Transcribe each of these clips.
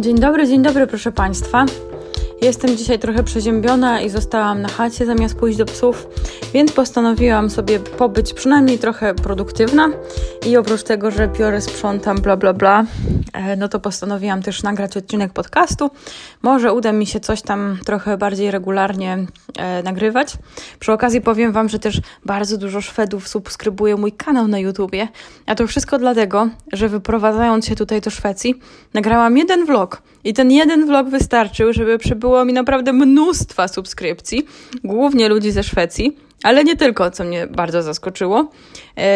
Dzień dobry proszę Państwa. Jestem dzisiaj trochę przeziębiona i zostałam na chacie zamiast pójść do psów, więc postanowiłam sobie pobyć przynajmniej trochę produktywna i oprócz tego, że biorę, sprzątam, bla bla bla, no to postanowiłam też nagrać odcinek podcastu. Może uda mi się coś tam trochę bardziej regularnie nagrywać. Przy okazji powiem Wam, że też bardzo dużo Szwedów subskrybuje mój kanał na YouTubie, a to wszystko dlatego, że wyprowadzając się tutaj do Szwecji, nagrałam jeden vlog i ten jeden vlog wystarczył, żeby przybyło mi naprawdę mnóstwa subskrypcji, głównie ludzi ze Szwecji, ale nie tylko, co mnie bardzo zaskoczyło.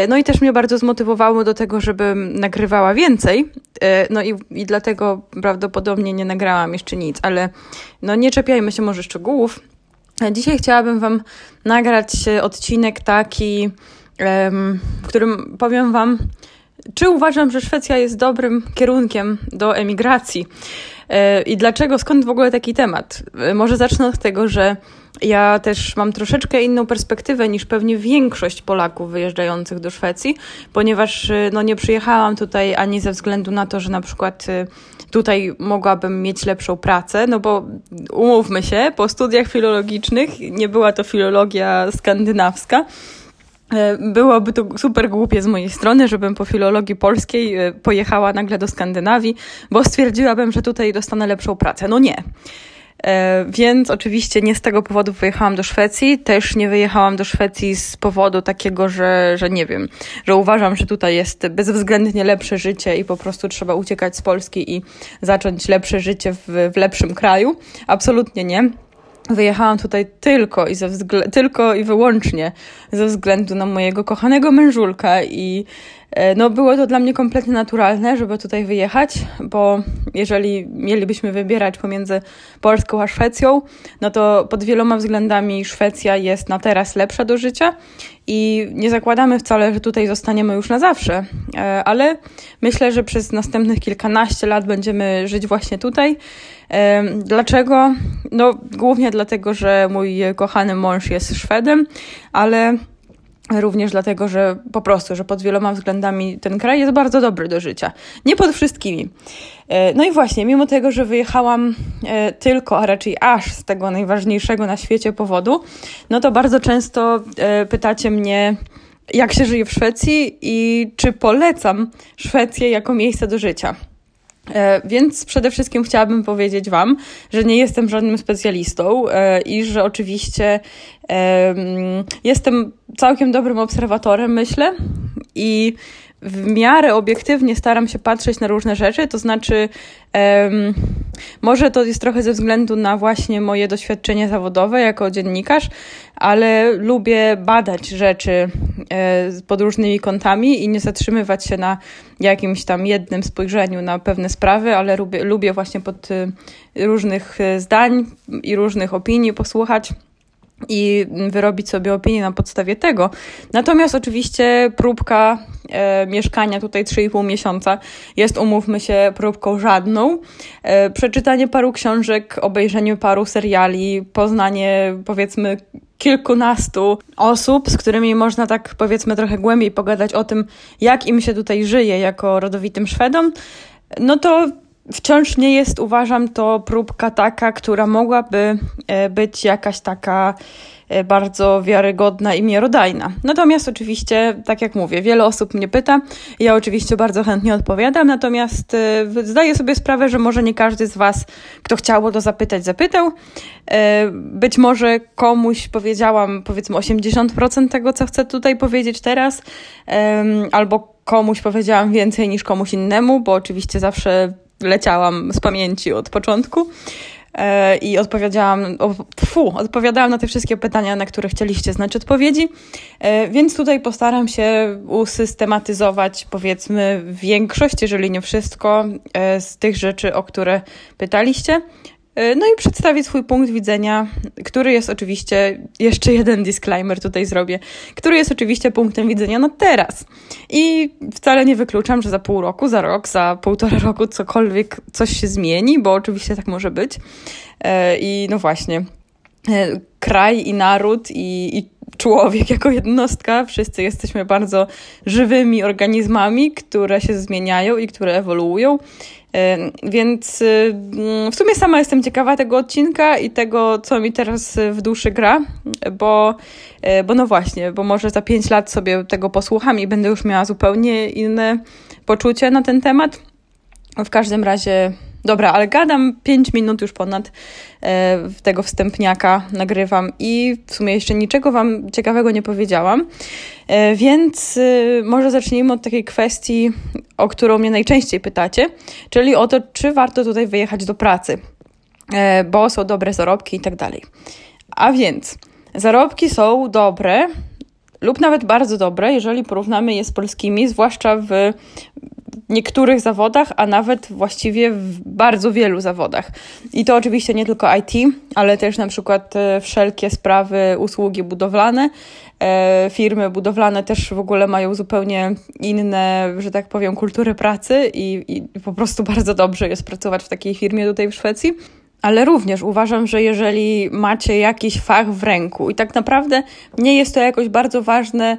No i też mnie bardzo zmotywowało do tego, żebym nagrywała więcej. No i dlatego prawdopodobnie nie nagrałam jeszcze nic, ale no nie czepiajmy się może szczegółów. Dzisiaj chciałabym Wam nagrać odcinek taki, w którym powiem Wam, czy uważam, że Szwecja jest dobrym kierunkiem do emigracji i dlaczego, skąd w ogóle taki temat? Może zacznę od tego, że ja też mam troszeczkę inną perspektywę niż pewnie większość Polaków wyjeżdżających do Szwecji, ponieważ no, nie przyjechałam tutaj ani ze względu na to, że na przykład tutaj mogłabym mieć lepszą pracę, no bo umówmy się, po studiach filologicznych nie była to filologia skandynawska. Byłoby to super głupie z mojej strony, żebym po filologii polskiej pojechała nagle do Skandynawii, bo stwierdziłabym, że tutaj dostanę lepszą pracę. No nie. Więc oczywiście nie z tego powodu wyjechałam do Szwecji, też nie wyjechałam do Szwecji z powodu takiego, że nie wiem, że uważam, że tutaj jest bezwzględnie lepsze życie i po prostu trzeba uciekać z Polski i zacząć lepsze życie w lepszym kraju. Absolutnie nie. Wyjechałam tutaj tylko i wyłącznie ze względu na mojego kochanego mężulka i no było to dla mnie kompletnie naturalne, żeby tutaj wyjechać, bo jeżeli mielibyśmy wybierać pomiędzy Polską a Szwecją, no to pod wieloma względami Szwecja jest na teraz lepsza do życia i nie zakładamy wcale, że tutaj zostaniemy już na zawsze, ale myślę, że przez następnych kilkanaście lat będziemy żyć właśnie tutaj. Dlaczego? No głównie dlatego, że mój kochany mąż jest Szwedem, ale również dlatego, że po prostu, że pod wieloma względami ten kraj jest bardzo dobry do życia. Nie pod wszystkimi. No i właśnie, mimo tego, że wyjechałam tylko, a raczej aż z tego najważniejszego na świecie powodu, no to bardzo często pytacie mnie, jak się żyje w Szwecji i czy polecam Szwecję jako miejsce do życia. Więc przede wszystkim chciałabym powiedzieć Wam, że nie jestem żadnym specjalistą i że oczywiście jestem całkiem dobrym obserwatorem, myślę, i w miarę obiektywnie staram się patrzeć na różne rzeczy, to znaczy może to jest trochę ze względu na właśnie moje doświadczenie zawodowe jako dziennikarz, ale lubię badać rzeczy pod różnymi kątami i nie zatrzymywać się na jakimś tam jednym spojrzeniu na pewne sprawy, ale lubię właśnie pod różnych zdań i różnych opinii posłuchać i wyrobić sobie opinię na podstawie tego. Natomiast oczywiście próbka mieszkania tutaj 3,5 miesiąca jest, umówmy się, próbką żadną. Przeczytanie paru książek, obejrzenie paru seriali, poznanie powiedzmy kilkunastu osób, z którymi można tak powiedzmy trochę głębiej pogadać o tym, jak im się tutaj żyje jako rodowitym Szwedom, no to wciąż nie jest, uważam, to próbka taka, która mogłaby być jakaś taka bardzo wiarygodna i miarodajna. Natomiast oczywiście, tak jak mówię, wiele osób mnie pyta, ja oczywiście bardzo chętnie odpowiadam, natomiast zdaję sobie sprawę, że może nie każdy z Was, kto chciał o to zapytać, zapytał. Być może komuś powiedziałam, powiedzmy 80% tego, co chcę tutaj powiedzieć teraz, albo komuś powiedziałam więcej niż komuś innemu, bo oczywiście zawsze leciałam z pamięci od początku i odpowiadałam na te wszystkie pytania, na które chcieliście znać odpowiedzi, więc tutaj postaram się usystematyzować powiedzmy większość, jeżeli nie wszystko, z tych rzeczy, o które pytaliście. No i przedstawię swój punkt widzenia, który jest oczywiście, jeszcze jeden disclaimer tutaj zrobię, który jest oczywiście punktem widzenia na teraz. I wcale nie wykluczam, że za pół roku, za rok, za półtora roku cokolwiek, coś się zmieni, bo oczywiście tak może być. I no właśnie, kraj i naród i człowiek, jako jednostka, wszyscy jesteśmy bardzo żywymi organizmami, które się zmieniają i które ewoluują. Więc w sumie sama jestem ciekawa tego odcinka i tego, co mi teraz w duszy gra, bo no właśnie, bo może za 5 lat sobie tego posłucham i będę już miała zupełnie inne poczucie na ten temat. W każdym razie, dobra, ale gadam 5 minut już ponad tego wstępniaka, nagrywam i w sumie jeszcze niczego Wam ciekawego nie powiedziałam, więc może zacznijmy od takiej kwestii, o którą mnie najczęściej pytacie, czyli o to, czy warto tutaj wyjechać do pracy, bo są dobre zarobki i tak dalej. A więc zarobki są dobre lub nawet bardzo dobre, jeżeli porównamy je z polskimi, zwłaszcza w niektórych zawodach, a nawet właściwie w bardzo wielu zawodach. I to oczywiście nie tylko IT, ale też na przykład wszelkie sprawy, usługi budowlane. Firmy budowlane też w ogóle mają zupełnie inne, że tak powiem, kultury pracy i po prostu bardzo dobrze jest pracować w takiej firmie tutaj w Szwecji. Ale również uważam, że jeżeli macie jakiś fach w ręku i tak naprawdę nie jest to jakoś bardzo ważne,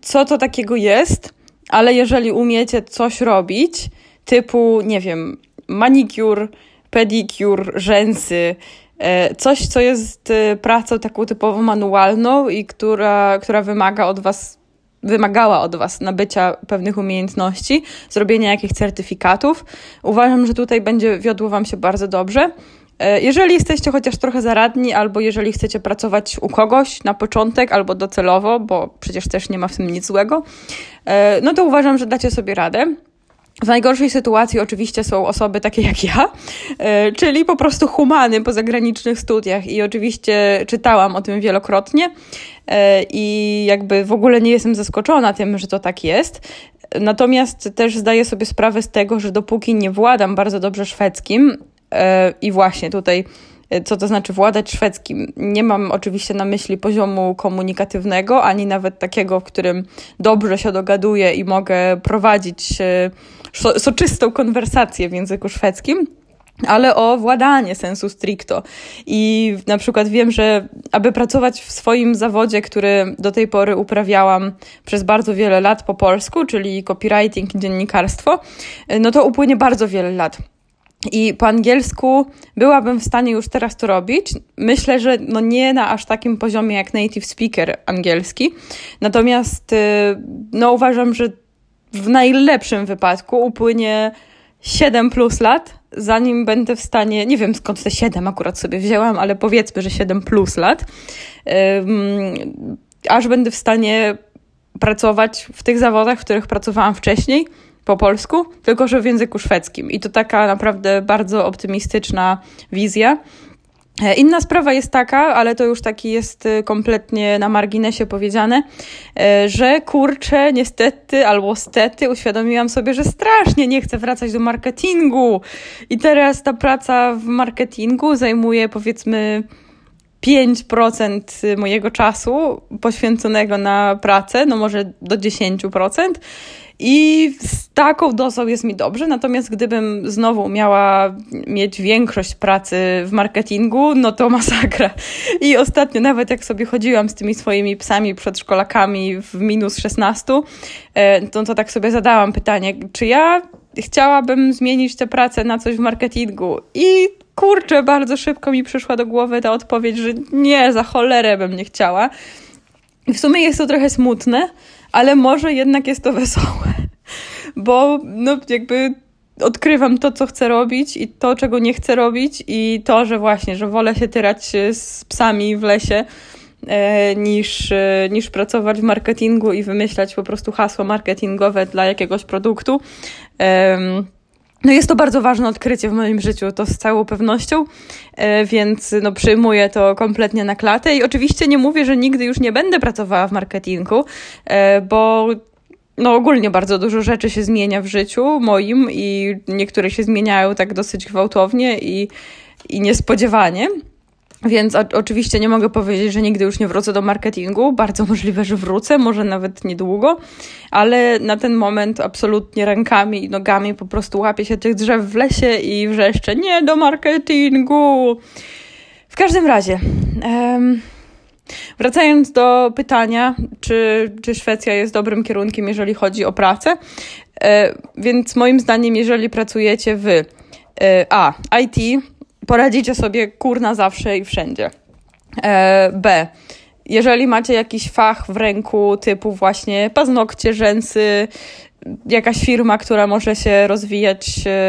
co to takiego jest, ale jeżeli umiecie coś robić, typu, nie wiem, manikur, pedikur, rzęsy, coś, co jest pracą taką typowo manualną i która wymagała od Was nabycia pewnych umiejętności, zrobienia jakichś certyfikatów, uważam, że tutaj będzie wiodło Wam się bardzo dobrze. Jeżeli jesteście chociaż trochę zaradni, albo jeżeli chcecie pracować u kogoś na początek, albo docelowo, bo przecież też nie ma w tym nic złego, no to uważam, że dacie sobie radę. W najgorszej sytuacji oczywiście są osoby takie jak ja, czyli po prostu humany po zagranicznych studiach i oczywiście czytałam o tym wielokrotnie i jakby w ogóle nie jestem zaskoczona tym, że to tak jest. Natomiast też zdaję sobie sprawę z tego, że dopóki nie władam bardzo dobrze szwedzkim, i właśnie tutaj, co to znaczy władać szwedzkim? Nie mam oczywiście na myśli poziomu komunikatywnego, ani nawet takiego, w którym dobrze się dogaduję i mogę prowadzić soczystą konwersację w języku szwedzkim, ale o władanie sensu stricto. I na przykład wiem, że aby pracować w swoim zawodzie, który do tej pory uprawiałam przez bardzo wiele lat po polsku, czyli copywriting i dziennikarstwo, no to upłynie bardzo wiele lat. I po angielsku byłabym w stanie już teraz to robić. Myślę, że no nie na aż takim poziomie jak native speaker angielski. Natomiast no uważam, że w najlepszym wypadku upłynie 7+ lat, zanim będę w stanie, nie wiem skąd te 7 akurat sobie wzięłam, ale powiedzmy, że 7+ lat, aż będę w stanie pracować w tych zawodach, w których pracowałam wcześniej, po polsku, tylko że w języku szwedzkim. I to taka naprawdę bardzo optymistyczna wizja. Inna sprawa jest taka, ale to już taki jest kompletnie na marginesie powiedziane, że kurczę, niestety albo stety uświadomiłam sobie, że strasznie nie chcę wracać do marketingu. I teraz ta praca w marketingu zajmuje powiedzmy 5% mojego czasu poświęconego na pracę, no może do 10%. I z taką dozą jest mi dobrze, natomiast gdybym znowu miała mieć większość pracy w marketingu, no to masakra. I ostatnio nawet jak sobie chodziłam z tymi swoimi psami przedszkolakami w -16, to tak sobie zadałam pytanie, czy ja chciałabym zmienić tę pracę na coś w marketingu? I kurczę, bardzo szybko mi przyszła do głowy ta odpowiedź, że nie, za cholerę bym nie chciała. I w sumie jest to trochę smutne, ale może jednak jest to wesołe, bo no jakby odkrywam to, co chcę robić i to, czego nie chcę robić i to, że właśnie, że wolę się tyrać z psami w lesie niż pracować w marketingu i wymyślać po prostu hasła marketingowe dla jakiegoś produktu. No jest to bardzo ważne odkrycie w moim życiu, to z całą pewnością, więc no przyjmuję to kompletnie na klatę i oczywiście nie mówię, że nigdy już nie będę pracowała w marketingu, bo no ogólnie bardzo dużo rzeczy się zmienia w życiu moim i niektóre się zmieniają tak dosyć gwałtownie i niespodziewanie. Więc oczywiście nie mogę powiedzieć, że nigdy już nie wrócę do marketingu. Bardzo możliwe, że wrócę, może nawet niedługo, ale na ten moment absolutnie rękami i nogami po prostu łapię się tych drzew w lesie i wrzeszczę nie do marketingu. W każdym razie, Wracając do pytania, czy Szwecja jest dobrym kierunkiem, jeżeli chodzi o pracę, więc moim zdaniem, jeżeli pracujecie w IT, poradzicie sobie kurna zawsze i wszędzie. B. Jeżeli macie jakiś fach w ręku typu właśnie paznokcie, rzęsy, jakaś firma, która może się rozwijać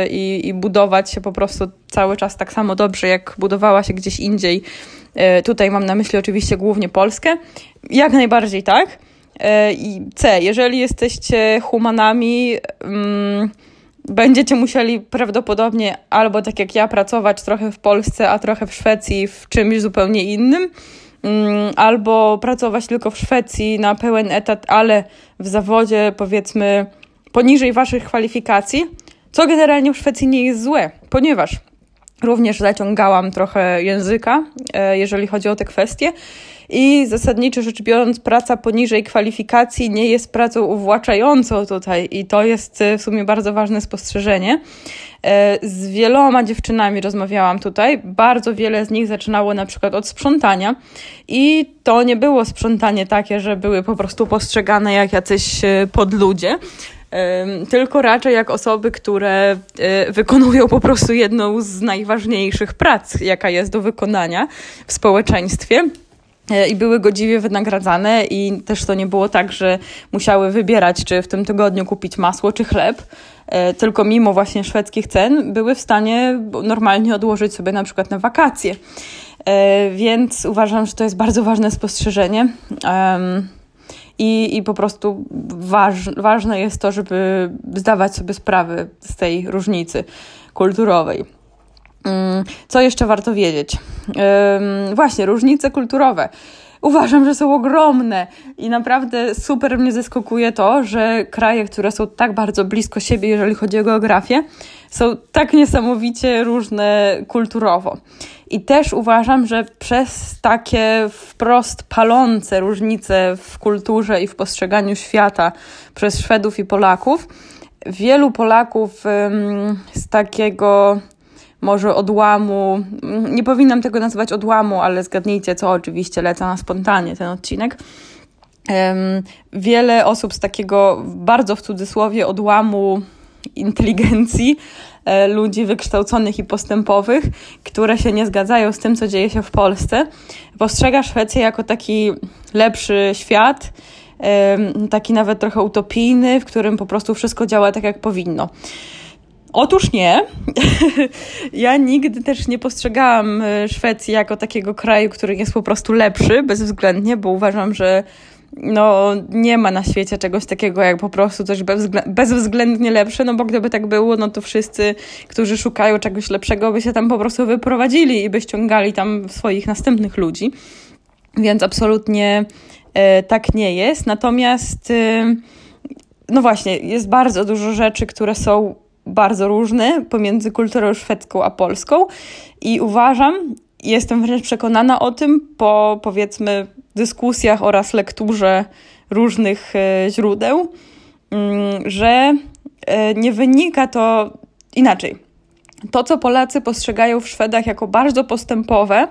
i budować się po prostu cały czas tak samo dobrze, jak budowała się gdzieś indziej. Tutaj mam na myśli oczywiście głównie Polskę. Jak najbardziej tak. I C. Jeżeli jesteście humanami, będziecie musieli prawdopodobnie albo tak jak ja pracować trochę w Polsce, a trochę w Szwecji w czymś zupełnie innym, albo pracować tylko w Szwecji na pełen etat, ale w zawodzie powiedzmy poniżej waszych kwalifikacji, co generalnie w Szwecji nie jest złe, ponieważ również zaciągałam trochę języka, jeżeli chodzi o te kwestie i zasadniczo rzecz biorąc praca poniżej kwalifikacji nie jest pracą uwłaczającą tutaj i to jest w sumie bardzo ważne spostrzeżenie. Z wieloma dziewczynami rozmawiałam tutaj, bardzo wiele z nich zaczynało na przykład od sprzątania i to nie było sprzątanie takie, że były po prostu postrzegane jak jacyś podludzie, tylko raczej jak osoby, które wykonują po prostu jedną z najważniejszych prac, jaka jest do wykonania w społeczeństwie i były godziwie wynagradzane i też to nie było tak, że musiały wybierać, czy w tym tygodniu kupić masło, czy chleb, tylko mimo właśnie szwedzkich cen były w stanie normalnie odłożyć sobie na przykład na wakacje, więc uważam, że to jest bardzo ważne spostrzeżenie. I po prostu ważne jest to, żeby zdawać sobie sprawę z tej różnicy kulturowej. Co jeszcze warto wiedzieć? Właśnie, różnice kulturowe. Uważam, że są ogromne i naprawdę super mnie zaskakuje to, że kraje, które są tak bardzo blisko siebie, jeżeli chodzi o geografię, są tak niesamowicie różne kulturowo. I też uważam, że przez takie wprost palące różnice w kulturze i w postrzeganiu świata przez Szwedów i Polaków, wielu Polaków z takiego może odłamu, nie powinnam tego nazywać odłamu, ale zgadnijcie co, oczywiście lecę na spontanie ten odcinek. Wiele osób z takiego bardzo w cudzysłowie odłamu inteligencji, ludzi wykształconych i postępowych, które się nie zgadzają z tym, co dzieje się w Polsce, postrzega Szwecję jako taki lepszy świat, taki nawet trochę utopijny, w którym po prostu wszystko działa tak, jak powinno. Otóż nie. Ja nigdy też nie postrzegałam Szwecji jako takiego kraju, który jest po prostu lepszy bezwzględnie, bo uważam, że no nie ma na świecie czegoś takiego jak po prostu coś bezwzględnie lepsze, no bo gdyby tak było, no to wszyscy, którzy szukają czegoś lepszego, by się tam po prostu wyprowadzili i by ściągali tam swoich następnych ludzi, więc absolutnie tak nie jest. Natomiast no właśnie, jest bardzo dużo rzeczy, które są bardzo różne pomiędzy kulturą szwedzką a polską i uważam, jestem wręcz przekonana o tym po powiedzmy dyskusjach oraz lekturze różnych źródeł, że nie wynika to inaczej. To, co Polacy postrzegają w Szwedach jako bardzo postępowe,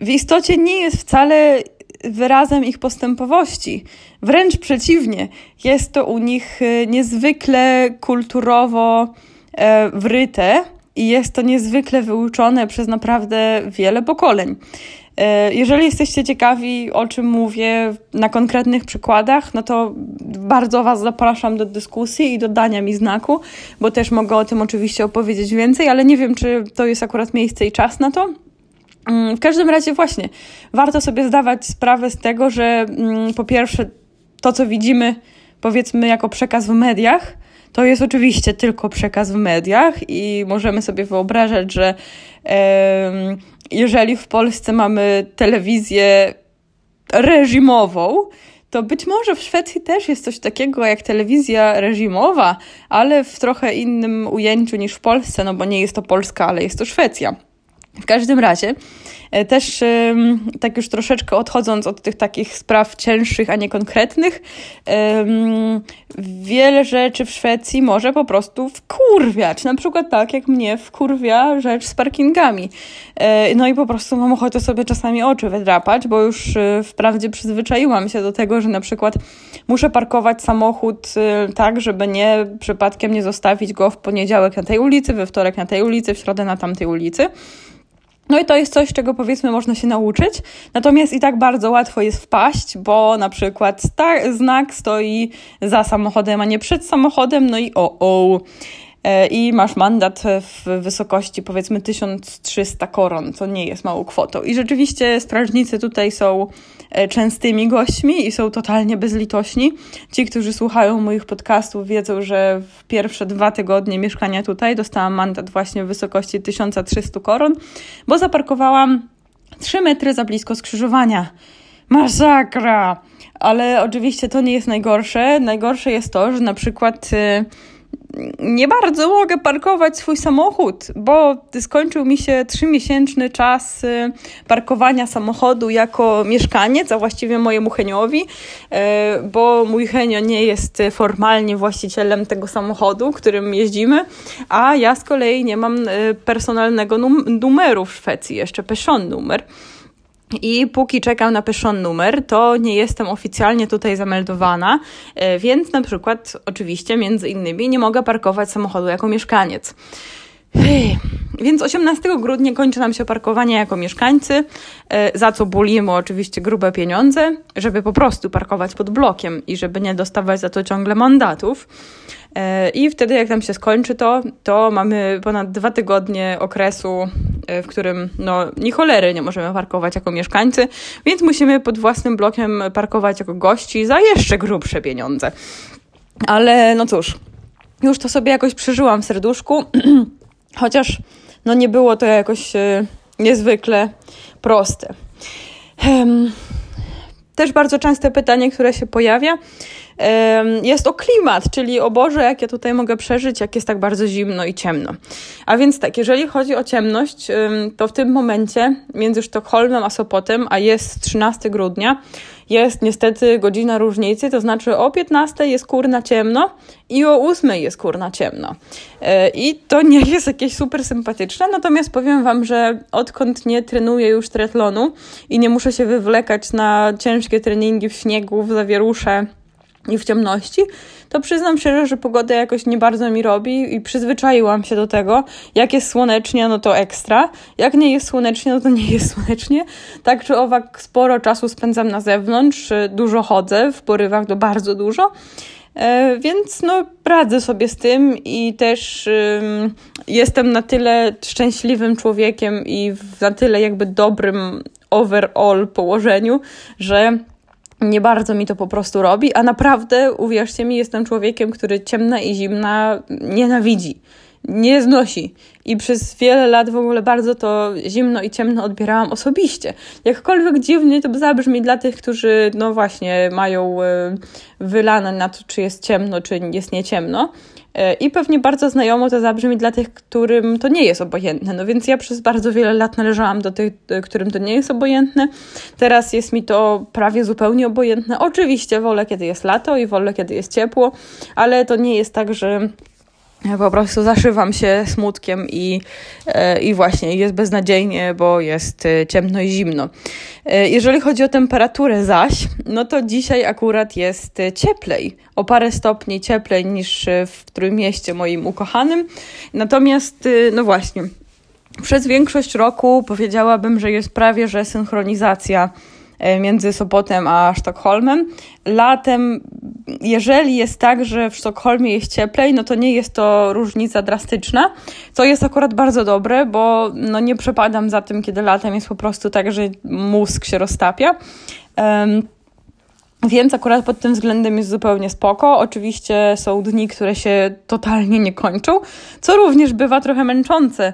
w istocie nie jest wcale wyrazem ich postępowości. Wręcz przeciwnie, jest to u nich niezwykle kulturowo wryte i jest to niezwykle wyuczone przez naprawdę wiele pokoleń. Jeżeli jesteście ciekawi, o czym mówię na konkretnych przykładach, no to bardzo was zapraszam do dyskusji i do dania mi znaku, bo też mogę o tym oczywiście opowiedzieć więcej, ale nie wiem, czy to jest akurat miejsce i czas na to. W każdym razie właśnie, warto sobie zdawać sprawę z tego, że po pierwsze to, co widzimy powiedzmy jako przekaz w mediach, to jest oczywiście tylko przekaz w mediach i możemy sobie wyobrażać, że jeżeli w Polsce mamy telewizję reżimową, to być może w Szwecji też jest coś takiego jak telewizja reżimowa, ale w trochę innym ujęciu niż w Polsce, no bo nie jest to Polska, ale jest to Szwecja. W każdym razie też tak już troszeczkę odchodząc od tych takich spraw cięższych, a nie konkretnych, wiele rzeczy w Szwecji może po prostu wkurwiać. Na przykład tak, jak mnie wkurwia rzecz z parkingami. No i po prostu mam ochotę sobie czasami oczy wydrapać, bo już wprawdzie przyzwyczaiłam się do tego, że na przykład muszę parkować samochód tak, żeby nie przypadkiem nie zostawić go w poniedziałek na tej ulicy, we wtorek na tej ulicy, w środę na tamtej ulicy. No i to jest coś, czego powiedzmy można się nauczyć, natomiast i tak bardzo łatwo jest wpaść, bo na przykład znak stoi za samochodem, a nie przed samochodem, no i i masz mandat w wysokości powiedzmy 1300 koron, co nie jest małą kwotą. I rzeczywiście strażnicy tutaj są częstymi gośćmi i są totalnie bezlitośni. Ci, którzy słuchają moich podcastów, wiedzą, że w pierwsze 2 tygodnie mieszkania tutaj dostałam mandat właśnie w wysokości 1300 koron, bo zaparkowałam 3 metry za blisko skrzyżowania. Masakra! Ale oczywiście to nie jest najgorsze. Najgorsze jest to, że na przykład nie bardzo mogę parkować swój samochód, bo skończył mi się 3-miesięczny czas parkowania samochodu jako mieszkaniec, a właściwie mojemu Heniowi, bo mój Henio nie jest formalnie właścicielem tego samochodu, którym jeździmy, a ja z kolei nie mam personalnego numeru w Szwecji, jeszcze PESEL numer. I póki czekam na PESEL numer, to nie jestem oficjalnie tutaj zameldowana, więc na przykład oczywiście między innymi nie mogę parkować samochodu jako mieszkaniec. Więc 18 grudnia kończy nam się parkowanie jako mieszkańcy, za co bulimy oczywiście grube pieniądze, żeby po prostu parkować pod blokiem i żeby nie dostawać za to ciągle mandatów. I wtedy jak nam się skończy to mamy ponad 2 tygodnie okresu, w którym ni cholery nie możemy parkować jako mieszkańcy, więc musimy pod własnym blokiem parkować jako gości za jeszcze grubsze pieniądze. Ale no cóż, już to sobie jakoś przeżyłam w serduszku, chociaż nie było to jakoś niezwykle proste. Też bardzo częste pytanie, które się pojawia, jest o klimat, czyli o Boże, jak ja tutaj mogę przeżyć, jak jest tak bardzo zimno i ciemno. A więc tak, jeżeli chodzi o ciemność, to w tym momencie między Sztokholmem a Sopotem, a jest 13 grudnia, jest niestety godzina różnicy, to znaczy o 15 jest kurna ciemno i o 8 jest kurna ciemno. I to nie jest jakieś super sympatyczne, natomiast powiem Wam, że odkąd nie trenuję już triathlonu i nie muszę się wywlekać na ciężkie treningi w śniegu, w zawierusze i w ciemności, to przyznam szczerze, że pogoda jakoś nie bardzo mi robi i przyzwyczaiłam się do tego. Jak jest słonecznie, to ekstra. Jak nie jest słonecznie, to nie jest słonecznie. Tak czy owak sporo czasu spędzam na zewnątrz, dużo chodzę, w porywach do bardzo dużo. Więc radzę sobie z tym i też jestem na tyle szczęśliwym człowiekiem i na tyle jakby dobrym overall położeniu, że nie bardzo mi to po prostu robi, a naprawdę, uwierzcie mi, jestem człowiekiem, który ciemna i zimna nienawidzi, nie znosi. I przez wiele lat w ogóle bardzo to zimno i ciemno odbierałam osobiście. Jakkolwiek dziwnie to zabrzmi dla tych, którzy właśnie mają wylane na to, czy jest ciemno, czy jest nieciemno. I pewnie bardzo znajomo to zabrzmi dla tych, którym to nie jest obojętne. Więc ja przez bardzo wiele lat należałam do tych, którym to nie jest obojętne. Teraz jest mi to prawie zupełnie obojętne. Oczywiście wolę, kiedy jest lato i wolę, kiedy jest ciepło, ale to nie jest tak, że po prostu zaszywam się smutkiem i właśnie jest beznadziejnie, bo jest ciemno i zimno. Jeżeli chodzi o temperaturę zaś, to dzisiaj akurat jest cieplej, o parę stopni cieplej niż w Trójmieście moim ukochanym. Natomiast właśnie, przez większość roku powiedziałabym, że jest prawie, że synchronizacja między Sopotem a Sztokholmem. Latem, jeżeli jest tak, że w Sztokholmie jest cieplej, to nie jest to różnica drastyczna, co jest akurat bardzo dobre, bo nie przepadam za tym, kiedy latem jest po prostu tak, że mózg się roztapia. Więc akurat pod tym względem jest zupełnie spoko. Oczywiście są dni, które się totalnie nie kończą, co również bywa trochę męczące.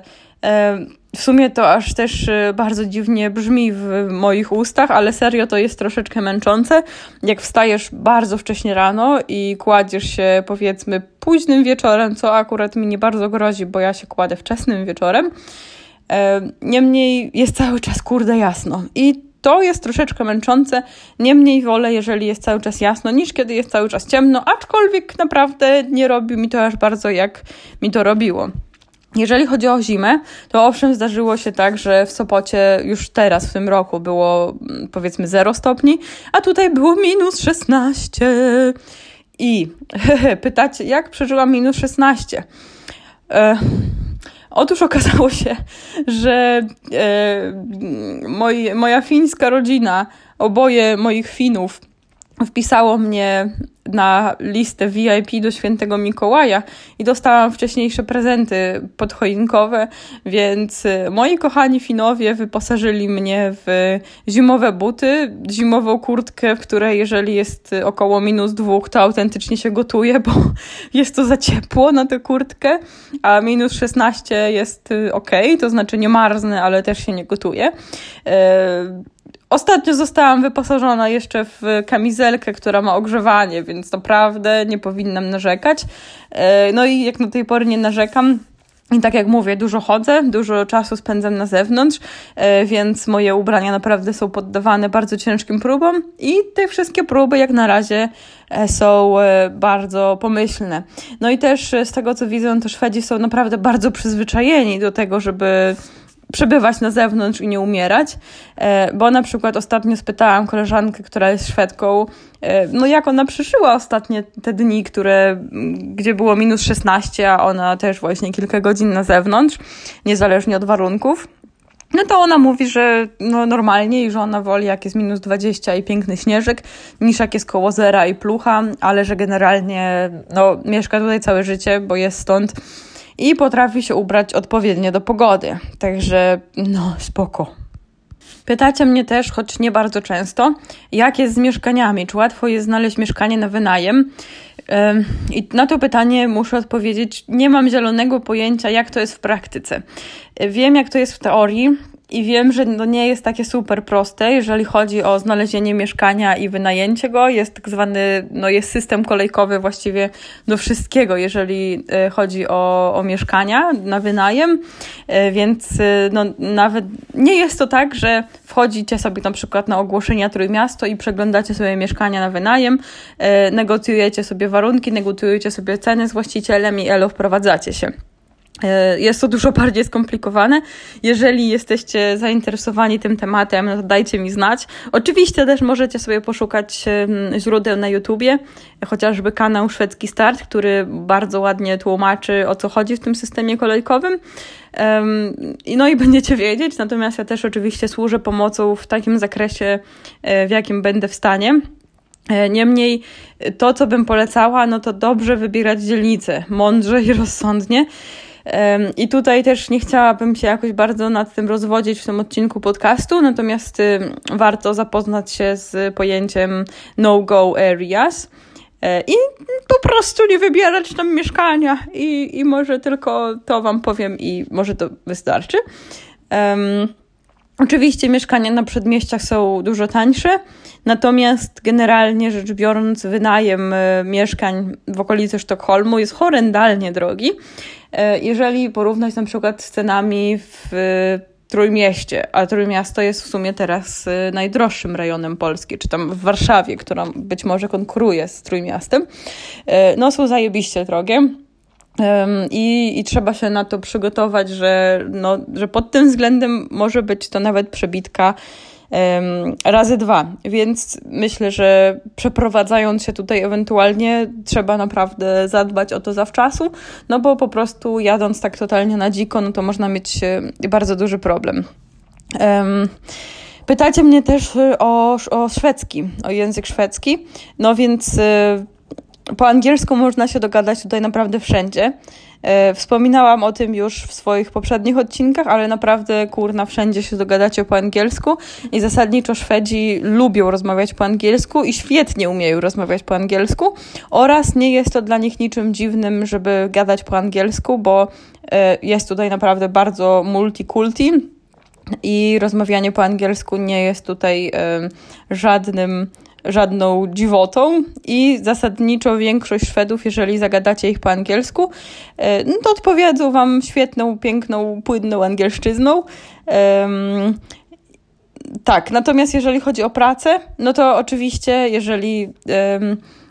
W sumie to aż też bardzo dziwnie brzmi w moich ustach, ale serio to jest troszeczkę męczące. Jak wstajesz bardzo wcześnie rano i kładziesz się powiedzmy późnym wieczorem, co akurat mi nie bardzo grozi, bo ja się kładę wczesnym wieczorem, Niemniej jest cały czas kurde jasno i to jest troszeczkę męczące, niemniej wolę, jeżeli jest cały czas jasno, niż kiedy jest cały czas ciemno, aczkolwiek naprawdę nie robi mi to aż bardzo, jak mi to robiło. Jeżeli chodzi o zimę, to owszem zdarzyło się tak, że w Sopocie już teraz w tym roku było powiedzmy 0 stopni, a tutaj było minus 16. I pytacie, jak przeżyłam minus 16? Otóż okazało się, że moja fińska rodzina, oboje moich Finów, wpisało mnie na listę VIP do Świętego Mikołaja i dostałam wcześniejsze prezenty podchoinkowe, więc moi kochani Finowie wyposażyli mnie w zimowe buty, zimową kurtkę, w której jeżeli jest około -2, to autentycznie się gotuje, bo jest to za ciepło na tę kurtkę, a -16 jest okej, to znaczy nie marznę, ale też się nie gotuje. Ostatnio zostałam wyposażona jeszcze w kamizelkę, która ma ogrzewanie, więc naprawdę nie powinnam narzekać. No i jak do tej pory nie narzekam. I tak jak mówię, dużo chodzę, dużo czasu spędzam na zewnątrz, więc moje ubrania naprawdę są poddawane bardzo ciężkim próbom i te wszystkie próby jak na razie są bardzo pomyślne. No i też z tego co widzę, to Szwedzi są naprawdę bardzo przyzwyczajeni do tego, żeby przebywać na zewnątrz i nie umierać, bo na przykład ostatnio spytałam koleżankę, która jest Szwedką, no jak ona przeżyła ostatnie te dni, gdzie było -16, a ona też właśnie kilka godzin na zewnątrz, niezależnie od warunków. No to ona mówi, że no normalnie i że ona woli jak jest -20 i piękny śnieżek, niż jak jest koło 0 i plucha, ale że generalnie no mieszka tutaj całe życie, bo jest stąd i potrafi się ubrać odpowiednio do pogody. Także no spoko. Pytacie mnie też, choć nie bardzo często, jak jest z mieszkaniami? Czy łatwo jest znaleźć mieszkanie na wynajem? I na to pytanie muszę odpowiedzieć, nie mam zielonego pojęcia, jak to jest w praktyce. Wiem, jak to jest w teorii i wiem, że to nie jest takie super proste, jeżeli chodzi o znalezienie mieszkania i wynajęcie go. Jest tak zwany, no jest system kolejkowy właściwie do wszystkiego, jeżeli chodzi o mieszkania na wynajem, więc no nawet nie jest to tak, że wchodzicie sobie na przykład na ogłoszenia Trójmiasto i przeglądacie sobie mieszkania na wynajem, negocjujecie sobie warunki, negocjujecie sobie ceny z właścicielem i elo, wprowadzacie się. Jest to dużo bardziej skomplikowane. Jeżeli jesteście zainteresowani tym tematem, no to dajcie mi znać. Oczywiście też możecie sobie poszukać źródeł na YouTubie, chociażby kanał Szwedzki Start, który bardzo ładnie tłumaczy, o co chodzi w tym systemie kolejkowym. No i będziecie wiedzieć, natomiast ja też oczywiście służę pomocą w takim zakresie, w jakim będę w stanie. Niemniej to, co bym polecała, no to dobrze wybierać dzielnice, mądrze i rozsądnie. I tutaj też nie chciałabym się jakoś bardzo nad tym rozwodzić w tym odcinku podcastu, natomiast warto zapoznać się z pojęciem no-go areas i po prostu nie wybierać tam mieszkania i może tylko to wam powiem i może to wystarczy. Oczywiście mieszkania na przedmieściach są dużo tańsze, natomiast generalnie rzecz biorąc wynajem mieszkań w okolicy Sztokholmu jest horrendalnie drogi. Jeżeli porównać na przykład z cenami w Trójmieście, a Trójmiasto jest w sumie teraz najdroższym rejonem Polski, czy tam w Warszawie, która być może konkuruje z Trójmiastem, no są zajebiście drogie. I trzeba się na to przygotować, że pod tym względem może być to nawet przebitka razy 2, więc myślę, że przeprowadzając się tutaj ewentualnie trzeba naprawdę zadbać o to zawczasu, no bo po prostu jadąc tak totalnie na dziko, no to można mieć bardzo duży problem. Pytacie mnie też o szwedzki, o język szwedzki, no więc po angielsku można się dogadać tutaj naprawdę wszędzie. Wspominałam o tym już w swoich poprzednich odcinkach, ale naprawdę kurna wszędzie się dogadacie po angielsku i zasadniczo Szwedzi lubią rozmawiać po angielsku i świetnie umieją rozmawiać po angielsku oraz nie jest to dla nich niczym dziwnym, żeby gadać po angielsku, bo jest tutaj naprawdę bardzo multikulti i rozmawianie po angielsku nie jest tutaj żadnym żadną dziwotą i zasadniczo większość Szwedów, jeżeli zagadacie ich po angielsku, no to odpowiedzą wam świetną, piękną, płynną angielszczyzną. Tak, natomiast jeżeli chodzi o pracę, no to oczywiście,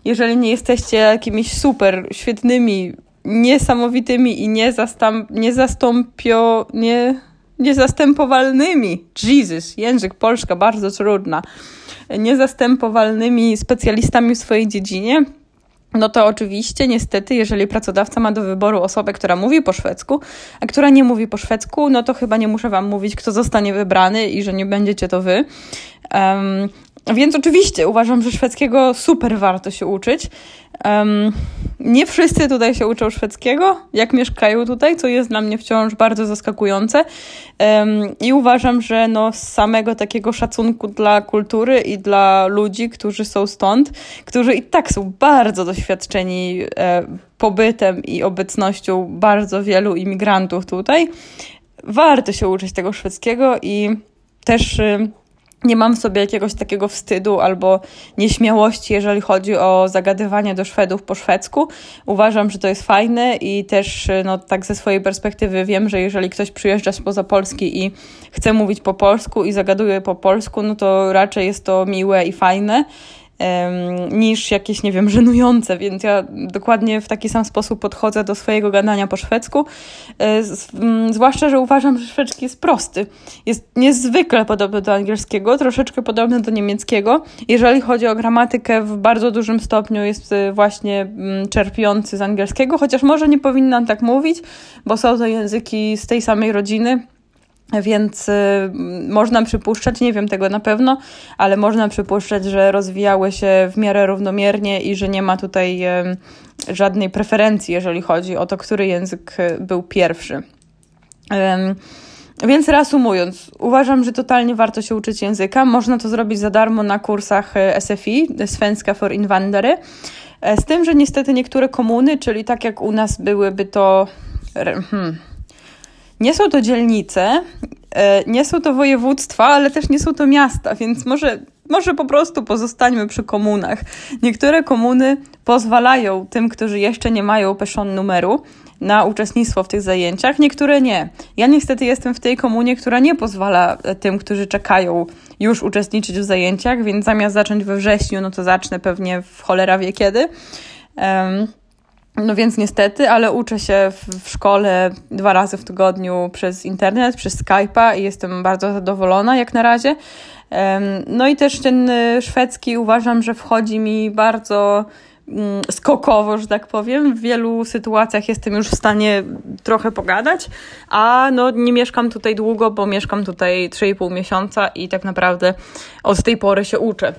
jeżeli nie jesteście jakimiś super świetnymi, niesamowitymi i niezastępowalnymi, język Polska, bardzo trudna, niezastępowalnymi specjalistami w swojej dziedzinie, no to oczywiście, niestety, jeżeli pracodawca ma do wyboru osobę, która mówi po szwedzku, a która nie mówi po szwedzku, no to chyba nie muszę wam mówić, kto zostanie wybrany i że nie będziecie to wy. Więc oczywiście uważam, że szwedzkiego super warto się uczyć. Nie wszyscy tutaj się uczą szwedzkiego, jak mieszkają tutaj, co jest dla mnie wciąż bardzo zaskakujące. I uważam, że no z samego takiego szacunku dla kultury i dla ludzi, którzy są stąd, którzy i tak są bardzo doświadczeni pobytem i obecnością bardzo wielu imigrantów tutaj, warto się uczyć tego szwedzkiego i też... Nie mam w sobie jakiegoś takiego wstydu albo nieśmiałości, jeżeli chodzi o zagadywanie do Szwedów po szwedzku. Uważam, że to jest fajne i też no, tak ze swojej perspektywy wiem, że jeżeli ktoś przyjeżdża spoza Polski i chce mówić po polsku i zagaduje po polsku, no to raczej jest to miłe i fajne niż jakieś, nie wiem, żenujące, więc ja dokładnie w taki sam sposób podchodzę do swojego gadania po szwedzku, zwłaszcza, że uważam, że szwedzki jest prosty, jest niezwykle podobny do angielskiego, troszeczkę podobny do niemieckiego, jeżeli chodzi o gramatykę w bardzo dużym stopniu jest właśnie czerpiący z angielskiego, chociaż może nie powinnam tak mówić, bo są to języki z tej samej rodziny, więc można przypuszczać, nie wiem tego na pewno, ale można przypuszczać, że rozwijały się w miarę równomiernie i że nie ma tutaj żadnej preferencji, jeżeli chodzi o to, który język był pierwszy. Więc reasumując, uważam, że totalnie warto się uczyć języka. Można to zrobić za darmo na kursach SFI, Svenska för invandrare, z tym, że niestety niektóre komuny, czyli tak jak u nas byłyby to... Nie są to dzielnice, nie są to województwa, ale też nie są to miasta, więc może po prostu pozostańmy przy komunach. Niektóre komuny pozwalają tym, którzy jeszcze nie mają PESEL numeru, na uczestnictwo w tych zajęciach, niektóre nie. Ja niestety jestem w tej komunie, która nie pozwala tym, którzy czekają, już uczestniczyć w zajęciach, więc zamiast zacząć we wrześniu, no to zacznę pewnie w cholera wie kiedy. No więc niestety, ale uczę się w szkole 2 razy w tygodniu przez internet, przez Skype'a i jestem bardzo zadowolona jak na razie. No i też ten szwedzki uważam, że wchodzi mi bardzo skokowo, że tak powiem. W wielu sytuacjach jestem już w stanie trochę pogadać, a no nie mieszkam tutaj długo, bo mieszkam tutaj 3,5 miesiąca i tak naprawdę od tej pory się uczę.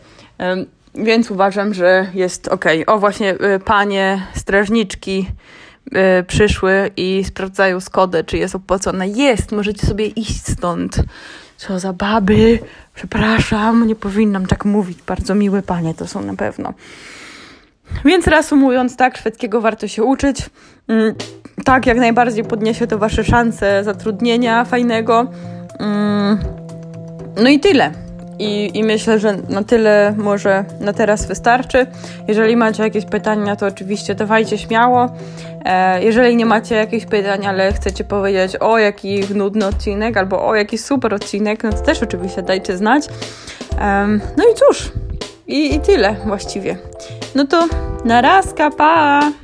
Więc uważam, że jest okej. O właśnie, panie strażniczki przyszły i sprawdzają Skodę, czy jest opłacona. Jest, możecie sobie iść stąd. Co za baby, przepraszam, nie powinnam tak mówić. Bardzo miłe panie to są na pewno. Więc reasumując, tak, szwedzkiego warto się uczyć. Tak, jak najbardziej podniesie to wasze szanse zatrudnienia fajnego. No i tyle. I myślę, że na tyle może na teraz wystarczy. Jeżeli macie jakieś pytania, to oczywiście dawajcie śmiało. Jeżeli nie macie jakichś pytań, ale chcecie powiedzieć o jaki nudny odcinek albo o jaki super odcinek, no to też oczywiście dajcie znać. No i cóż, i tyle właściwie. No to na raz, pa!